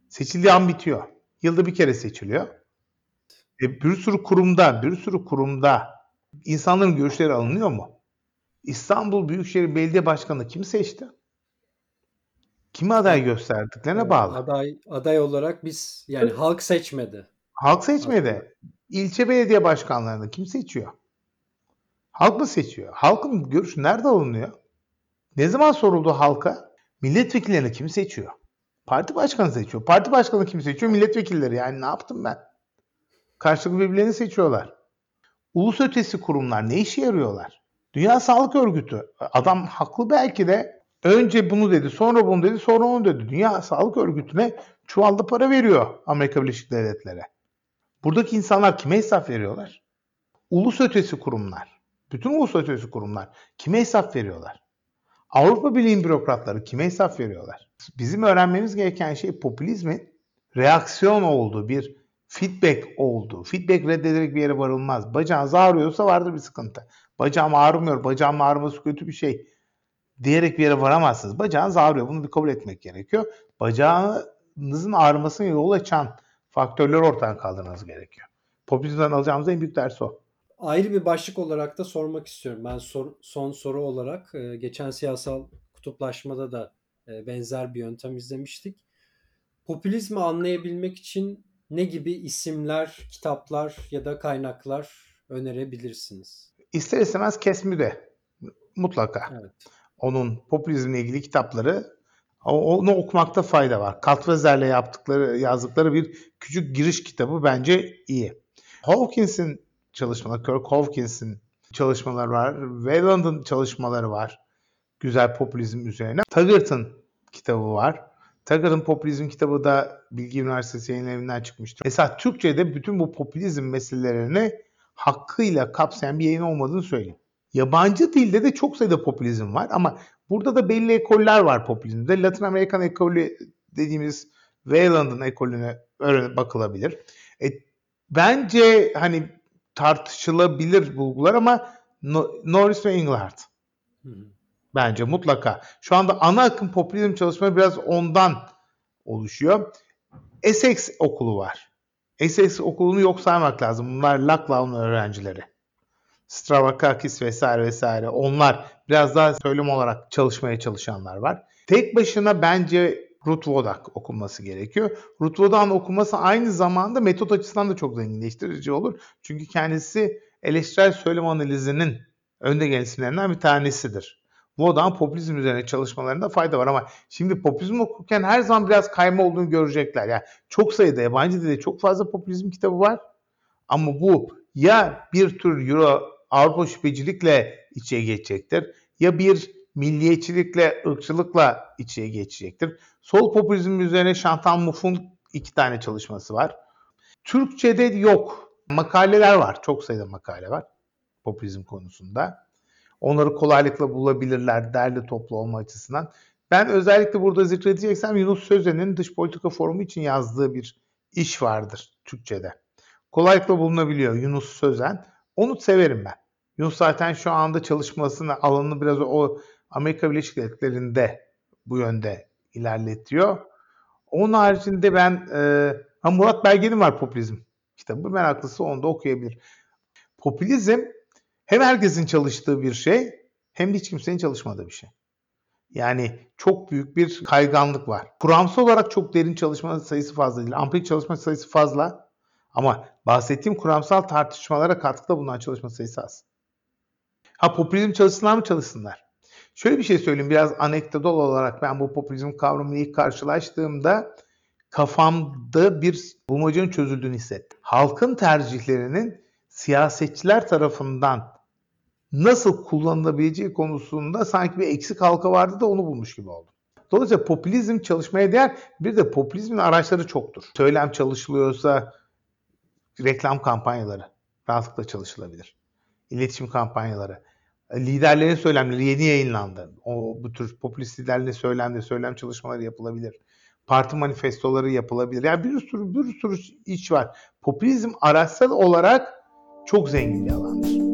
Seçildiği an bitiyor. Yılda bir kere seçiliyor. E bir sürü kurumda, bir sürü kurumda insanların görüşleri alınıyor mu? İstanbul Büyükşehir Belediye Başkanı kim seçti? Kimi aday gösterdiklerine bağlı. Aday aday olarak biz yani evet. Halk seçmedi. Halk seçmedi. İlçe belediye başkanlarını kim seçiyor? Halk mı seçiyor? Halkın görüşü nerede alınıyor? Ne zaman soruldu halka? Milletvekillerini kim seçiyor? Parti başkanı seçiyor. Parti başkanı kim seçiyor? Milletvekilleri. Yani ne yaptım ben? Karşılıklı birbirlerini seçiyorlar. Ulus ötesi kurumlar ne işe yarıyorlar? Dünya Sağlık Örgütü. Adam haklı belki de. Önce bunu dedi, sonra bunu dedi, sonra onu dedi. Dünya Sağlık Örgütü'ne çuvalda para veriyor Amerika Birleşik Devletleri. Buradaki insanlar kime hesap veriyorlar? Ulus ötesi kurumlar. Bütün ulus ötesi kurumlar kime hesap veriyorlar? Avrupa Birliği bürokratları kime hesap veriyorlar? Bizim öğrenmemiz gereken şey popülizmin reaksiyon olduğu, bir feedback olduğu. Feedback reddederek bir yere varılmaz. Bacağınız ağrıyorsa vardır bir sıkıntı. Bacağım ağrımıyor, bacağım ağrıması kötü bir şey diyerek bir yere varamazsınız. Bacağınız ağrıyor, bunu bir kabul etmek gerekiyor. Bacağınızın ağrımasına yol açan faktörleri ortadan kaldırmanız gerekiyor. Popülizmden alacağımız en büyük ders o. Ayrı bir başlık olarak da sormak istiyorum. Ben sor, son soru olarak geçen siyasal kutuplaşmada da benzer bir yöntem izlemiştik. Popülizmi anlayabilmek için ne gibi isimler, kitaplar ya da kaynaklar önerebilirsiniz? İster istemez Kesmi de mutlaka. Evet. Onun popülizmle ilgili kitapları, onu okumakta fayda var. Kaltvezer'le yaptıkları, yazdıkları bir küçük giriş kitabı bence iyi. Hawkins'in çalışmaları, Kirk Hawkins'in çalışmaları var. Weyland'ın çalışmaları var. Güzel popülizm üzerine. Taggart'ın kitabı var. Taggart'ın popülizm kitabı da Bilgi Üniversitesi yayınlarından çıkmıştır. Mesela Türkçe'de bütün bu popülizm meselelerini hakkıyla kapsayan bir yayın olmadığını söyleyeyim. Yabancı dilde de çok sayıda popülizm var ama burada da belli ekoller var popülizmde. Latin Amerikan ekolü dediğimiz Weyland'ın ekolüne öğrenip bakılabilir. E, bence hani tartışılabilir bulgular ama Norris ve England. Bence mutlaka. Şu anda ana akım popülizm çalışmaları biraz ondan oluşuyor. Essex okulu var. Essex okulunu yok saymak lazım. Bunlar Lachlan'ın öğrencileri. Stravakakis vesaire vesaire. Onlar biraz daha söylem olarak çalışmaya çalışanlar var. Tek başına bence Ruth Wodak okunması gerekiyor. Ruth Wodak'ın okunması aynı zamanda metot açısından da çok zenginleştirici olur. Çünkü kendisi eleştirel söylem analizinin önde gelen isimlerinden bir tanesidir. Wodak'ın popülizm üzerine çalışmalarında fayda var ama şimdi popülizm okurken her zaman biraz kayma olduğunu görecekler. Yani çok sayıda yabancı dilde çok fazla popülizm kitabı var ama bu ya bir tür Euro Avrupa şüphecilikle içe geçecektir ya bir milliyetçilikle, ırkçılıkla içe geçecektir. Sol popülizm üzerine Şantan Muf'un iki tane çalışması var. Türkçe'de yok. Makaleler var. Çok sayıda makale var popülizm konusunda. Onları kolaylıkla bulabilirler derli toplu olma açısından. Ben özellikle burada zikredeceksem Yunus Sözen'in Dış Politika Forumu için yazdığı bir iş vardır Türkçe'de. Kolaylıkla bulunabiliyor Yunus Sözen. Onu severim ben. Yunus zaten şu anda çalışmasını, alanını biraz o Amerika Birleşik Devletleri'nde bu yönde ilerletiyor. Onun haricinde ben e, Murat Belge'nin var popülizm kitabı. Meraklısı onu da okuyabilir. Popülizm hem herkesin çalıştığı bir şey hem de hiç kimsenin çalışmadığı bir şey. Yani çok büyük bir kayganlık var. Kuramsal olarak çok derin çalışma sayısı fazla değil. Ampirik çalışma sayısı fazla. Ama bahsettiğim kuramsal tartışmalara katkıda bulunan çalışma sayısı az. Ha popülizm çalışsınlar mı çalışsınlar? Şöyle bir şey söyleyeyim, biraz anekdotal olarak ben bu popülizm kavramını ilk karşılaştığımda kafamda bir bulmacanın çözüldüğünü hissettim. Halkın tercihlerinin siyasetçiler tarafından nasıl kullanılabileceği konusunda sanki bir eksik halka vardı da onu bulmuş gibi oldum. Dolayısıyla popülizm çalışmaya değer, bir de popülizmin araçları çoktur. Söylem çalışılıyorsa reklam kampanyaları rahatlıkla çalışılabilir. İletişim kampanyaları. Liderlerin söylemleri yeni yayınlandı. O, bu tür popülist liderlerin söylemleri, söylem çalışmaları yapılabilir. Parti manifestoları yapılabilir. Yani bir sürü bir sürü iş var. Popülizm araçsal olarak çok zengin bir alandır.